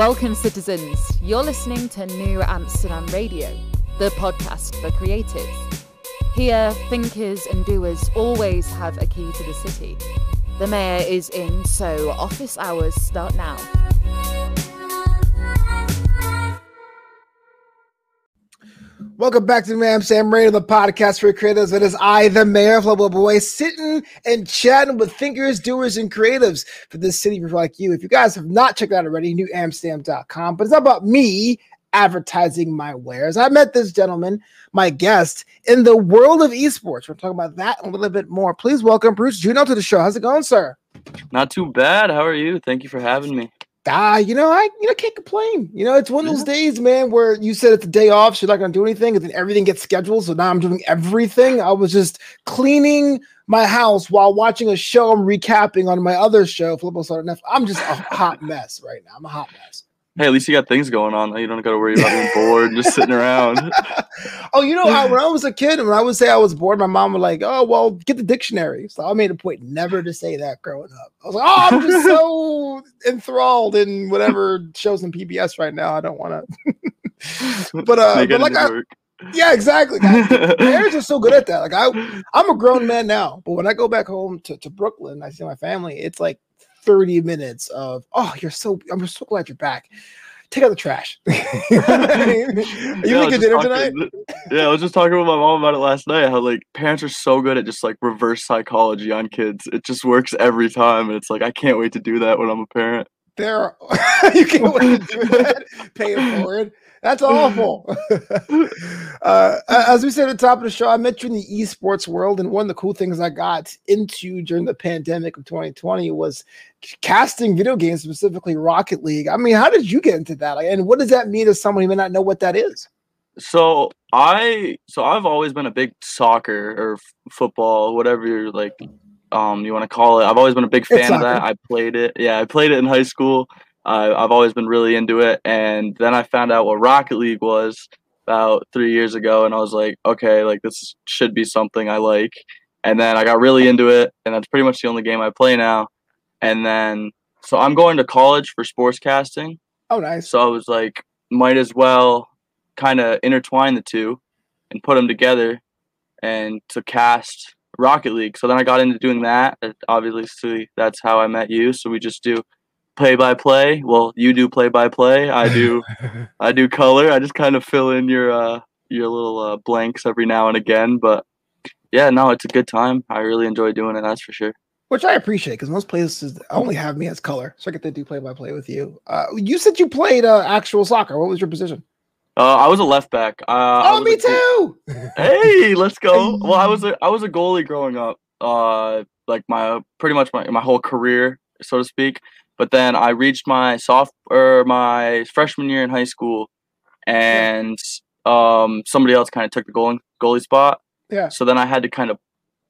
Welcome, citizens. You're listening to New Amsterdam Radio, the podcast for creatives. Here, thinkers and doers always have a key to the city. The mayor is in, so office hours start now. Welcome back to New Amsterdam Radio, the podcast for creatives. It is I, the mayor of Lobo Boy, sitting and chatting with thinkers, doers, and creatives for this city like you. If you guys have not checked it out already, newamsterdam.com. But it's not about me advertising my wares. I met this gentleman, my guest, in the world of esports. We're talking about that a little bit more. Please welcome Bruce Juno to the show. How's it going, sir? Not too bad. How are you? Thank you for having me. I can't complain. It's one of those days, man, where you said it's a day off, so you're not going to do anything, and then everything gets scheduled, so now I'm doing everything. I was just cleaning my house while watching a show I'm recapping on my other show, Flippo Star Netflix. I'm just a hot mess right now. I'm a hot mess. Hey, at least you got things going on. You don't got to worry about being bored, just sitting around. When I was a kid, when I would say I was bored, my mom was like, oh, well, get the dictionary. So I made a point never to say that growing up. I was like, oh, I'm just so enthralled in whatever shows on PBS right now. I don't want to. Yeah, exactly. Parents are so good at that. Like I'm a grown man now, but when I go back home to Brooklyn, I see my family. It's like 30 minutes of, oh, I'm so glad you're back. Take out the trash. Are you making dinner tonight? Yeah, I was just talking with my mom about it last night, how like parents are so good at just like reverse psychology on kids. It just works every time. And it's like, I can't wait to do that when I'm a parent. You can't wait to do that. Pay it forward. That's awful. As we said at the top of the show, I met you in the esports world, and one of the cool things I got into during the pandemic of 2020 was casting video games, specifically Rocket League. I mean, how did you get into that? And what does that mean to someone who may not know what that is? So I've always been a big soccer or football, whatever you're like, you want to call it. I've always been a big fan of that. I played it. Yeah, I played it in high school. I've always been really into it, and then I found out what Rocket League was about 3 years ago, and I was like, okay, like this should be something I like. And then I got really into it, and that's pretty much the only game I play now. And then so I'm going to college for sportscasting. Oh, nice. So I was like, might as well kind of intertwine the two and put them together and to cast Rocket League. So then I got into doing that. Obviously, that's how I met you. So we just do play-by-play. Well, you do play-by-play. I do color. I just kind of fill in your little blanks every now and again. But yeah, no, it's a good time. I really enjoy doing it. That's for sure. Which I appreciate, because most places only have me as color, so I get to do play-by-play with you. You said you played actual soccer. What was your position? I was a left back. Me too. Hey, let's go. Well, I was a goalie growing up. Like pretty much my whole career, so to speak. But then I reached my freshman year in high school, and somebody else kind of took the goalie spot. Yeah. So then I had to kind of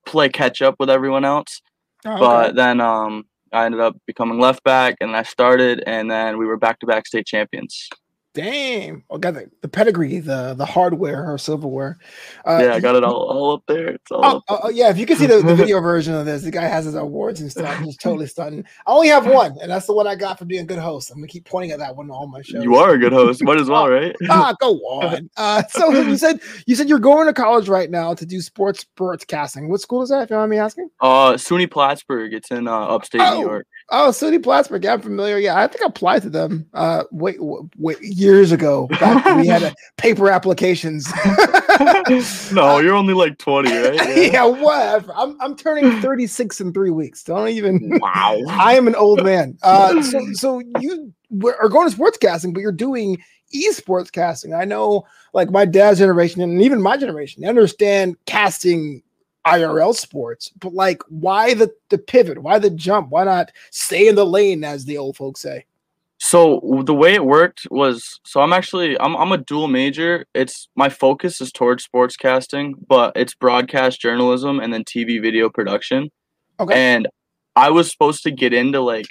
play catch up with everyone else. Oh, but okay. Then I ended up becoming left back, and I started, and then we were back-to-back state champions. Damn! I got the pedigree, the hardware or silverware. Yeah, I got it all up there. It's all up there. If you can see the video version of this, the guy has his awards and stuff. He's totally stunning. I only have one, and that's the one I got for being a good host. I'm gonna keep pointing at that one on all my shows. You are a good host. Might as well, right? Go on. So you said you're going to college right now to do sportscasting. What school is that? If you mind me asking. SUNY Plattsburgh. It's in upstate New York. Oh, SUNY Plattsburgh. Yeah, I'm familiar. Yeah, I think I applied to them years ago. Back when we had paper applications. No, you're only like 20, right? Yeah, whatever. I'm turning 36 in 3 weeks. Don't even. Wow. I am an old man. So you are going to sportscasting, but you're doing esports casting. I know, like my dad's generation and even my generation, they understand casting IRL sports, but like why the pivot, why the jump, why not stay in the lane, as the old folks say? So the way it worked was, so I'm a dual major. It's my focus is towards sports casting, but it's broadcast journalism and then TV video production. Okay. And I was supposed to get into like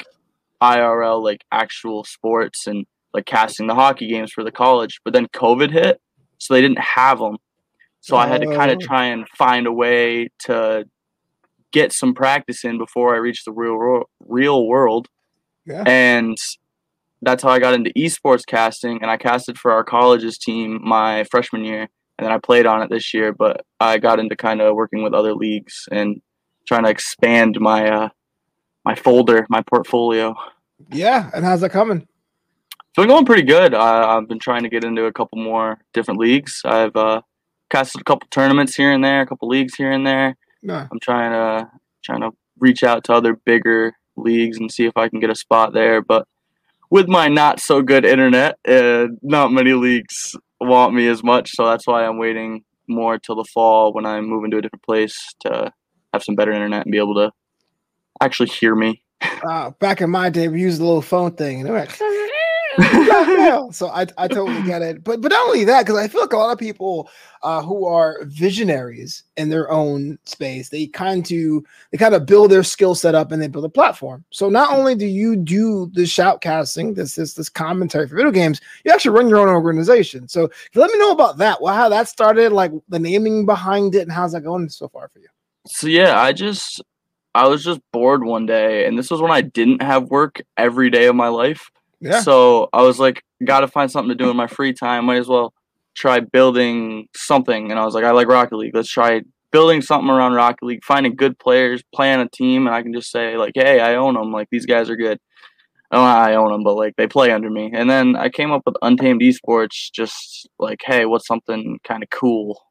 IRL, like actual sports and like casting the hockey games for the college, but then COVID hit, so they didn't have them. So I had to kind of try and find a way to get some practice in before I reached the real world. Yeah. And that's how I got into esports casting, and I casted for our college's team my freshman year, and then I played on it this year, but I got into kind of working with other leagues and trying to expand my my folder, my portfolio. Yeah, and how's that coming? It's been going pretty good. I've been trying to get into a couple more different leagues. I've casted a couple tournaments here and there, a couple leagues here and there. No. I'm trying to reach out to other bigger leagues and see if I can get a spot there, but with my not so good internet, not many leagues want me as much, so that's why I'm waiting more till the fall when I move into a different place to have some better internet and be able to actually hear me. Back in my day, we used the little phone thing, and like, so I totally get it. But not only that, because I feel like a lot of people who are visionaries in their own space, they kind of build their skill set up and they build a platform. So not only do you do the shoutcasting, this commentary for video games, you actually run your own organization. So let me know about that. Well, how that started, like the naming behind it, and how's that going so far for you? So yeah, I was just bored one day, and this was when I didn't have work every day of my life. Yeah. So I was like, gotta find something to do in my free time. Might as well try building something. And I was like, I like Rocket League. Let's try building something around Rocket League, finding good players, playing a team. And I can just say like, hey, I own them. Like, these guys are good. Oh, I own them, but like they play under me. And then I came up with Untamed Esports, just like, hey, what's something kind of cool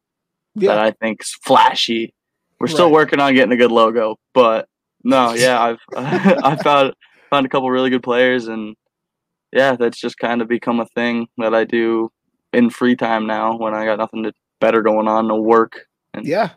that I think's flashy. We're still working on getting a good logo, but no, yeah, I've I found a couple really good players, and yeah, that's just kind of become a thing that I do in free time now when I got nothing better going on, no work. And yeah.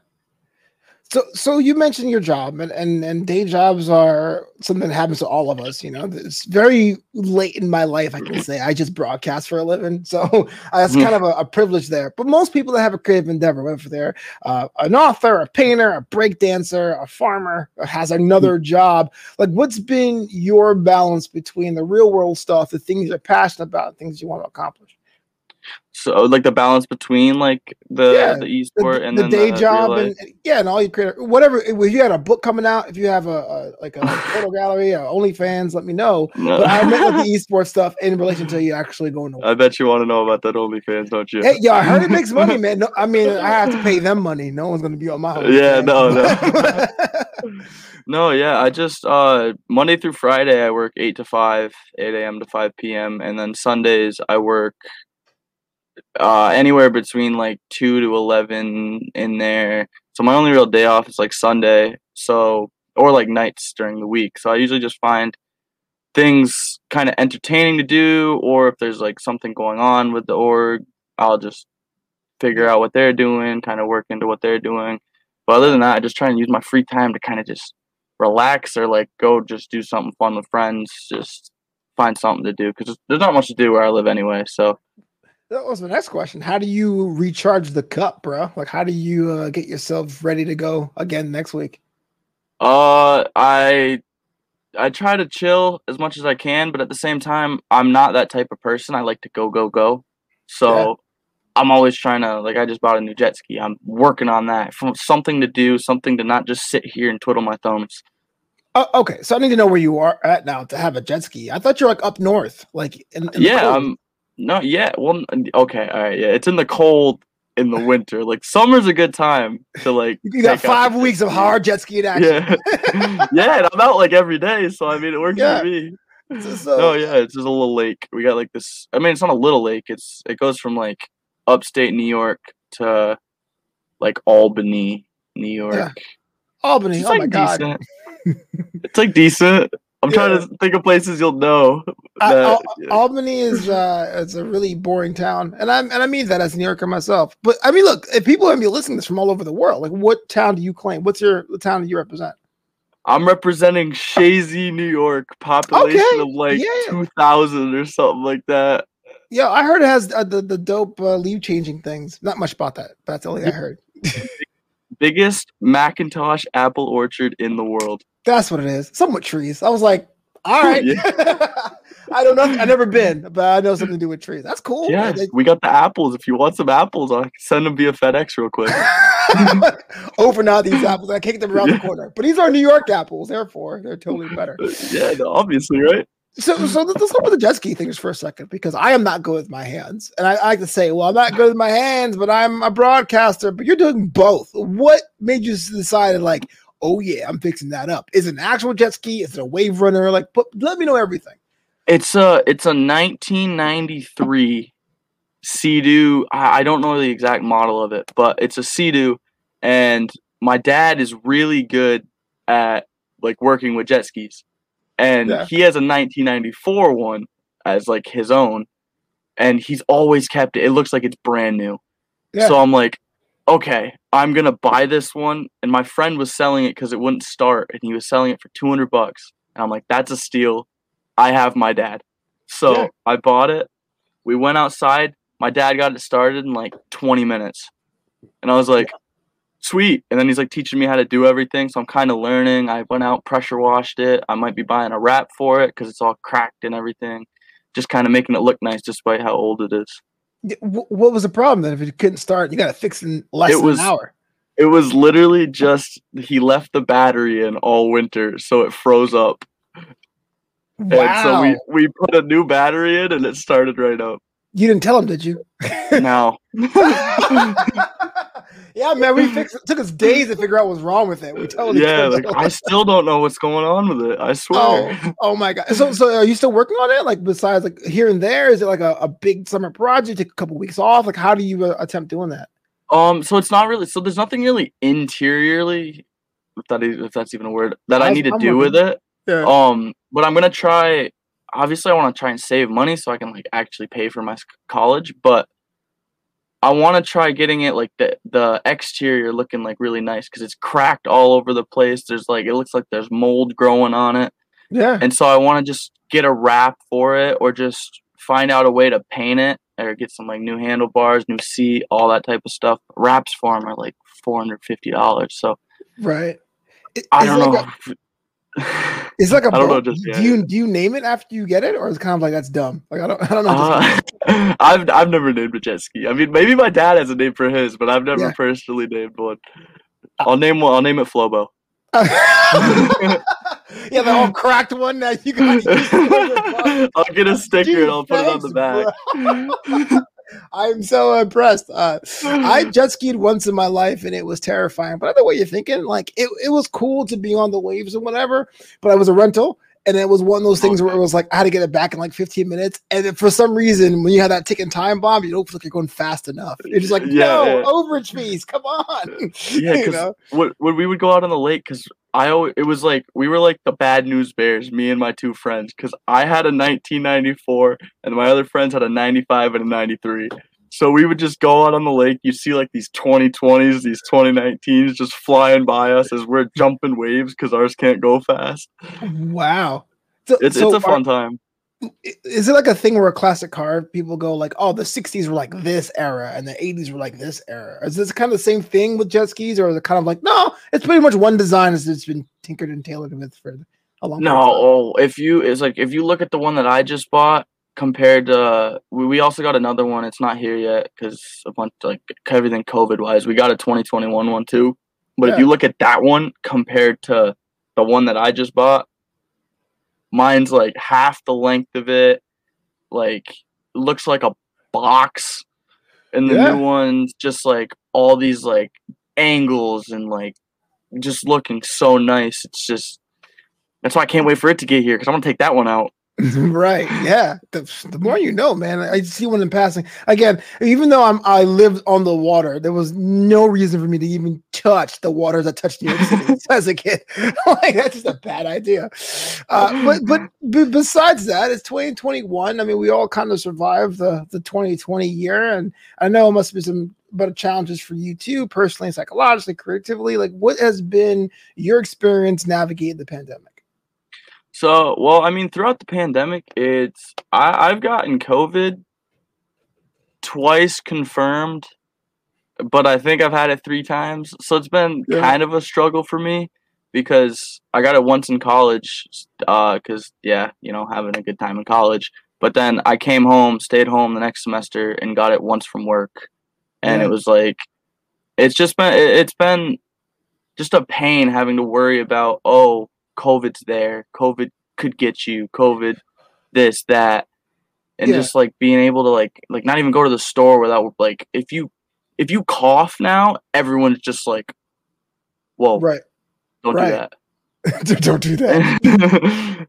So you mentioned your job, and day jobs are something that happens to all of us. You know, it's very late in my life, I can say. I just broadcast for a living, so that's kind of a privilege there. But most people that have a creative endeavor, whether they're an author, a painter, a breakdancer, a farmer, has another job. Like, what's been your balance between the real world stuff, the things you're passionate about, things you want to accomplish? So like the balance between like the esport and the day job and all your creative, whatever. If you had a book coming out, if you have a photo gallery or OnlyFans, let me know. No. But I meant like the esports stuff in relation to you actually going to work. I bet you want to know about that OnlyFans, don't you? Hey, yeah, I heard it makes money, man. No, I mean, I have to pay them money. No one's gonna be on my house. Yeah, no. No, yeah. I just Monday through Friday I work 8 to 5, 8 a.m. to 5 p.m. and then Sundays I work anywhere between like 2 to 11 in there. So my only real day off is like Sunday, so or like nights during the week. So I usually just find things kind of entertaining to do, or if there's like something going on with the org, I'll just figure out what they're doing, kind of work into what they're doing. But other than that, I just try and use my free time to kind of just relax, or like go just do something fun with friends, just find something to do, because there's not much to do where I live anyway. So that was my next question. How do you recharge the cup, bro? Like, how do you get yourself ready to go again next week? I try to chill as much as I can, but at the same time, I'm not that type of person. I like to go, go, go. So yeah. I'm always trying to, like, I just bought a new jet ski. I'm working on that. Something to do, something to not just sit here and twiddle my thumbs. Oh, okay, so I need to know where you are at now to have a jet ski. I thought you were, like, up north. Like, in yeah, I'm... No, yeah, well, okay, all right, yeah, it's in the cold in the winter. Like, summer's a good time to, like... You got 5 weeks of hard jet skiing action. Yeah. Yeah, and I'm out, like, every day, so, I mean, it works for me. So, yeah, it's just a little lake. We got, like, this... I mean, it's not a little lake. It goes from, like, upstate New York to, like, Albany, New York. Yeah. Albany, it's, oh, like, my decent. God. It's, like, decent. I'm trying to think of places you'll know. Albany is it's a really boring town, and I mean that as a New Yorker myself. But I mean, look, if people are gonna be listening to this from all over the world, like, what town do you claim? What's the town that you represent? I'm representing Shazzy, New York, population of like 2,000 or something like that. Yeah, I heard it has the dope leaf changing things. Not much about that, but that's the only I heard. Biggest Macintosh apple orchard in the world. That's what it is. Somewhat trees. I was like, all right. I don't know. I've never been, but I know something to do with trees. That's cool. Yeah, we got the apples. If you want some apples, I can send them via FedEx real quick. Over now, these apples. I kicked them around the corner. But these are New York apples. Therefore, they're totally better. Yeah, obviously, right? So let's talk about the jet ski things for a second, because I am not good with my hands. And I like to say, well, I'm not good with my hands, but I'm a broadcaster. But you're doing both. What made you decide, like, oh, yeah, I'm fixing that up? Is it an actual jet ski? Is it a wave runner? Like, let me know everything. It's a 1993 Sea-Doo. I don't know the exact model of it, but it's a Sea-Doo. And my dad is really good at, like, working with jet skis. And he has a 1994 one as, like, his own. And he's always kept it. It looks like it's brand new. Yeah. So I'm like, okay, I'm going to buy this one. And my friend was selling it because it wouldn't start. And he was selling it for $200. And I'm like, that's a steal. I have my dad. So I bought it. We went outside. My dad got it started in, like, 20 minutes. And I was like, sweet. And then he's, like, teaching me how to do everything. So I'm kind of learning. I went out, pressure washed it. I might be buying a wrap for it because it's all cracked and everything. Just kind of making it look nice despite how old it is. What was the problem then? If you couldn't start, you got to fix it in less than an hour. It was literally just he left the battery in all winter, so it froze up. Wow. And so we put a new battery in, and it started right up. You didn't tell him, did you? No. Yeah, man, we fixed it. It took us days to figure out what's wrong with it. We told each other. I still don't know what's going on with it. I swear. Oh my God. So are you still working on it? Like, besides, like, here and there, is it like a big summer project? Take a couple weeks off. Like, how do you attempt doing that? So it's not really. So there's nothing really interiorly, if that's even a word, that I need to do with it. Yeah. But I'm gonna try. Obviously, I want to try and save money so I can, like, actually pay for my college, but I want to try getting it, like, the exterior looking, like, really nice because it's cracked all over the place. There's, like, it looks like there's mold growing on it. Yeah. And so I want to just get a wrap for it or just find out a way to paint it or get some, like, new handlebars, new seat, all that type of stuff. Wraps for them are, like, $450. So. Right. I don't know. It's like a. I don't know. Just, do you name it after you get it, or is it kind of like that's dumb? Like I don't know. I've never named a jet ski. I mean, maybe my dad has a name for his, but I've never personally named one. I'll name it Flobo. Yeah, the whole cracked one that you got. I'll get a sticker and I'll put it on the back. I'm so impressed. I jet skied once in my life and it was terrifying. But I know what you're thinking. Like it was cool to be on the waves and whatever, but I was a rental and it was one of those things where it was like I had to get it back in like 15 minutes. And then for some reason, when you have that ticking time bomb, you don't feel like you're going fast enough. You're just like, overage fees, come on. Yeah, because when we would go out on the lake, because it was like we were like the Bad News Bears, me and my two friends, because I had a 1994 and my other friends had a 95 and a 93. So we would just go out on the lake. You see like these 2020s, these 2019s just flying by us as we're jumping waves because ours can't go fast. Wow. So it's a fun time. Is it like a thing where a classic car people go like, oh, the 60s were like this era and the 80s were like this era? Is this kind of the same thing with jet skis, or is it kind of like, no, it's pretty much one design that's been tinkered and tailored with for a long time? No, if you look at the one that I just bought compared to, we also got another one. It's not here yet because a bunch like everything COVID wise, we got a 2021 one too. But if you look at that one compared to the one that I just bought, mine's like half the length of it. Like looks like a box, and the new one's just like all these like angles and like just looking so nice. It's just that's why I can't wait for it to get here because I'm gonna take that one out. Right. Yeah. The more you know, man. I see one in passing. Again, even though I lived on the water, there was no reason for me to even touch the waters that touched New York City as a kid. Like that's just a bad idea. But besides that, it's 2021. I mean, we all kind of survived the 2020 year, and I know it must be some better challenges for you too, personally, psychologically, creatively. Like, what has been your experience navigating the pandemic? So, well, I mean, throughout the pandemic, I've gotten COVID twice confirmed, but I think I've had it 3 times. So it's been kind of a struggle for me because I got it once in college because, having a good time in college. But then I came home, stayed home the next semester and got it once from work. And it was like it's been just a pain having to worry about, oh, COVID's there. COVID could get you. COVID this, that, and just like being able to like not even go to the store without like, if you cough now, everyone's just like, whoa, right. Don't do that. Don't do that.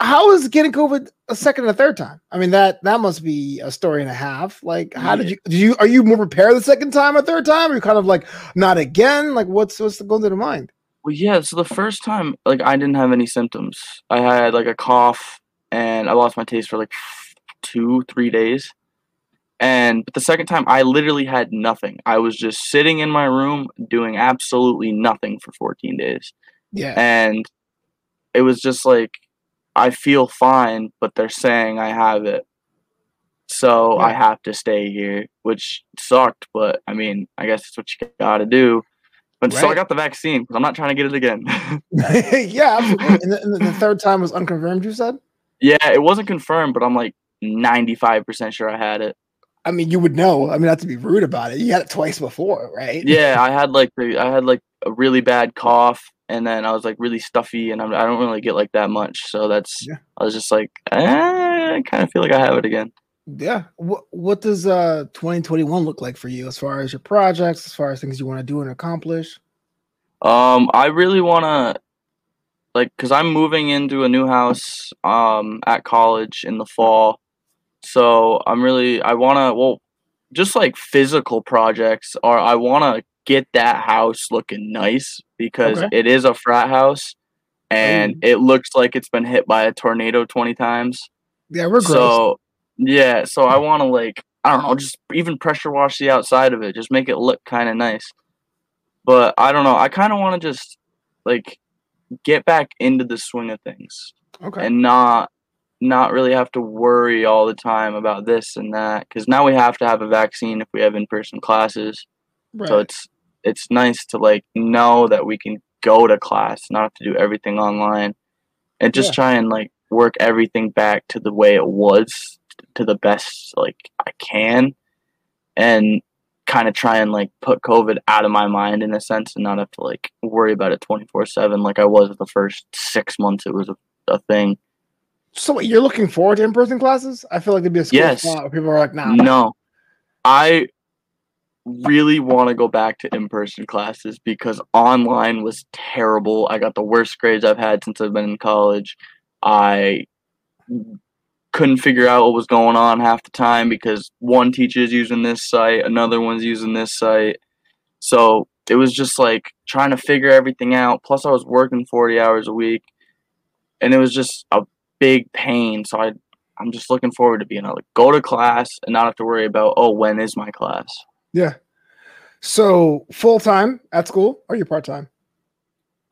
How is getting COVID a second and a third time? I mean, that must be a story and a half. Like, how did you are you more prepared the second time or third time? Or are you kind of like, not again? Like, what's going through the mind? Well, yeah. So the first time, like, I didn't have any symptoms. I had like a cough and I lost my taste for like 2-3 days. And but the second time, I literally had nothing. I was just sitting in my room doing absolutely nothing for 14 days. Yeah. And it was just like, I feel fine, but they're saying I have it. So I have to stay here, which sucked. But I mean, I guess it's what you got to do. But so I got the vaccine because I'm not trying to get it again. Yeah. And the third time was unconfirmed, you said? Yeah, it wasn't confirmed, but I'm like 95% sure I had it. I mean, you would know. I mean, not to be rude about it. You had it twice before, right? Yeah, I had like a really bad cough, and then I was like really stuffy, and I don't really get like that much. So that's I was just like, I kind of feel like I have it again. Yeah. What does 2021 look like for you as far as your projects, as far as things you want to do and accomplish? I really want to, like, because I'm moving into a new house at college in the fall. So just like physical projects are, I want to get that house looking nice because it is a frat house and it looks like it's been hit by a tornado 20 times. Yeah, we're gross. So yeah, so I want to like, I don't know, just even pressure wash the outside of it, just make it look kind of nice. But I don't know, I kind of want to just like get back into the swing of things and not really have to worry all the time about this and that, because now we have to have a vaccine if we have in-person classes. Right. So it's nice to like know that we can go to class, not have to do everything online, and just try and like work everything back to the way it was, to the best like I can, and kind of try and like put COVID out of my mind in a sense and not have to like worry about it 24/7 like I was the first 6 months it was a thing. So wait, you're looking forward to in-person classes? I feel like there'd be a school spot where people are like, nah. No, I really want to go back to in-person classes because online was terrible. I got the worst grades I've had since I've been in college. I couldn't figure out what was going on half the time because one teacher's using this site, another one's using this site. So it was just like trying to figure everything out. Plus I was working 40 hours a week and it was just a big pain. So I'm just looking forward to being able to go to class and not have to worry about, oh, when is my class? Yeah. So full-time at school or are you part-time?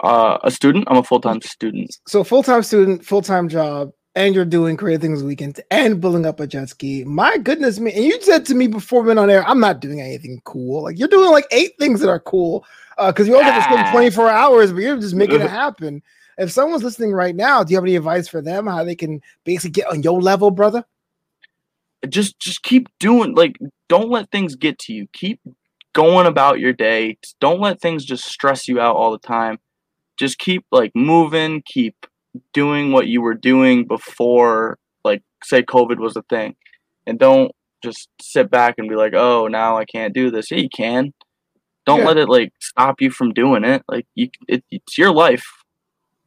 A student. I'm a full-time student. So full-time student, full-time job, and you're doing creative things weekends and building up a jet ski. My goodness me. And you said to me before we went on air, I'm not doing anything cool. Like you're doing like 8 things that are cool because you only have to spend 24 hours, but you're just making it happen. If someone's listening right now, do you have any advice for them, how they can basically get on your level, brother? Just keep doing, like, don't let things get to you. Keep going about your day. Don't let things just stress you out all the time. Just keep, like, moving, keep doing what you were doing before, like, say COVID was a thing. And don't just sit back and be like, oh, now I can't do this. Yeah, you can. Don't let it, like, stop you from doing it. Like, it's your life.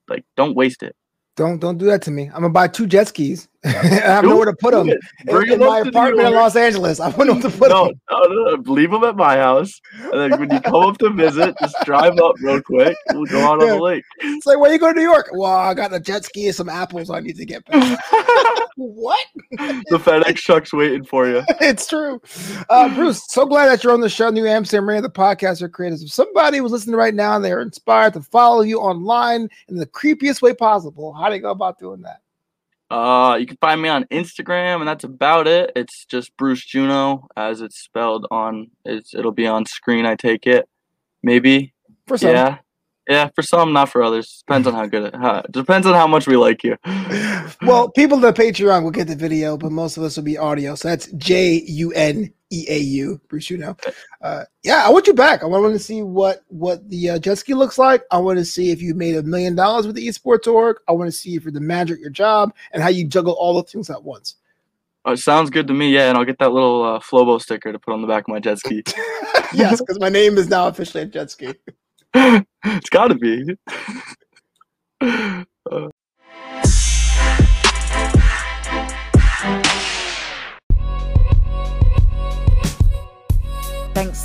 Like, don't waste it. Don't do that to me. I'm gonna buy 2 jet skis. I have nowhere to put them. In my apartment in Los Angeles. I wouldn't know to put them. No, leave them at my house. And then when you come up to visit, just drive up real quick. We'll go out on the lake. It's like, where you going to New York? Well, I got a jet ski and some apples I need to get back. What? The FedEx truck's waiting for you. It's true. Bruce, so glad that you're on the show. New Amsterdam Radio, the podcast, or creators. If somebody was listening right now and they are inspired to follow you online in the creepiest way possible, how do you go about doing that? You can find me on Instagram, and that's about it. It's just Bruce Juno, as it's spelled on. It'll be on screen, I take it. Maybe for some, yeah, for some, not for others. Depends on depends on how much we like you. Well, people on Patreon will get the video, but most of us will be audio. So that's JUN. EAU, Bruce Juno. Yeah, I want you back. I want to see what the jet ski looks like. I want to see if you made $1 million with the esports org. I want to see if you're the manager at your job and how you juggle all the things at once. Oh, sounds good to me, yeah, and I'll get that little Flobo sticker to put on the back of my jet ski. Yes, because my name is now officially a jet ski. It's got to be. Thanks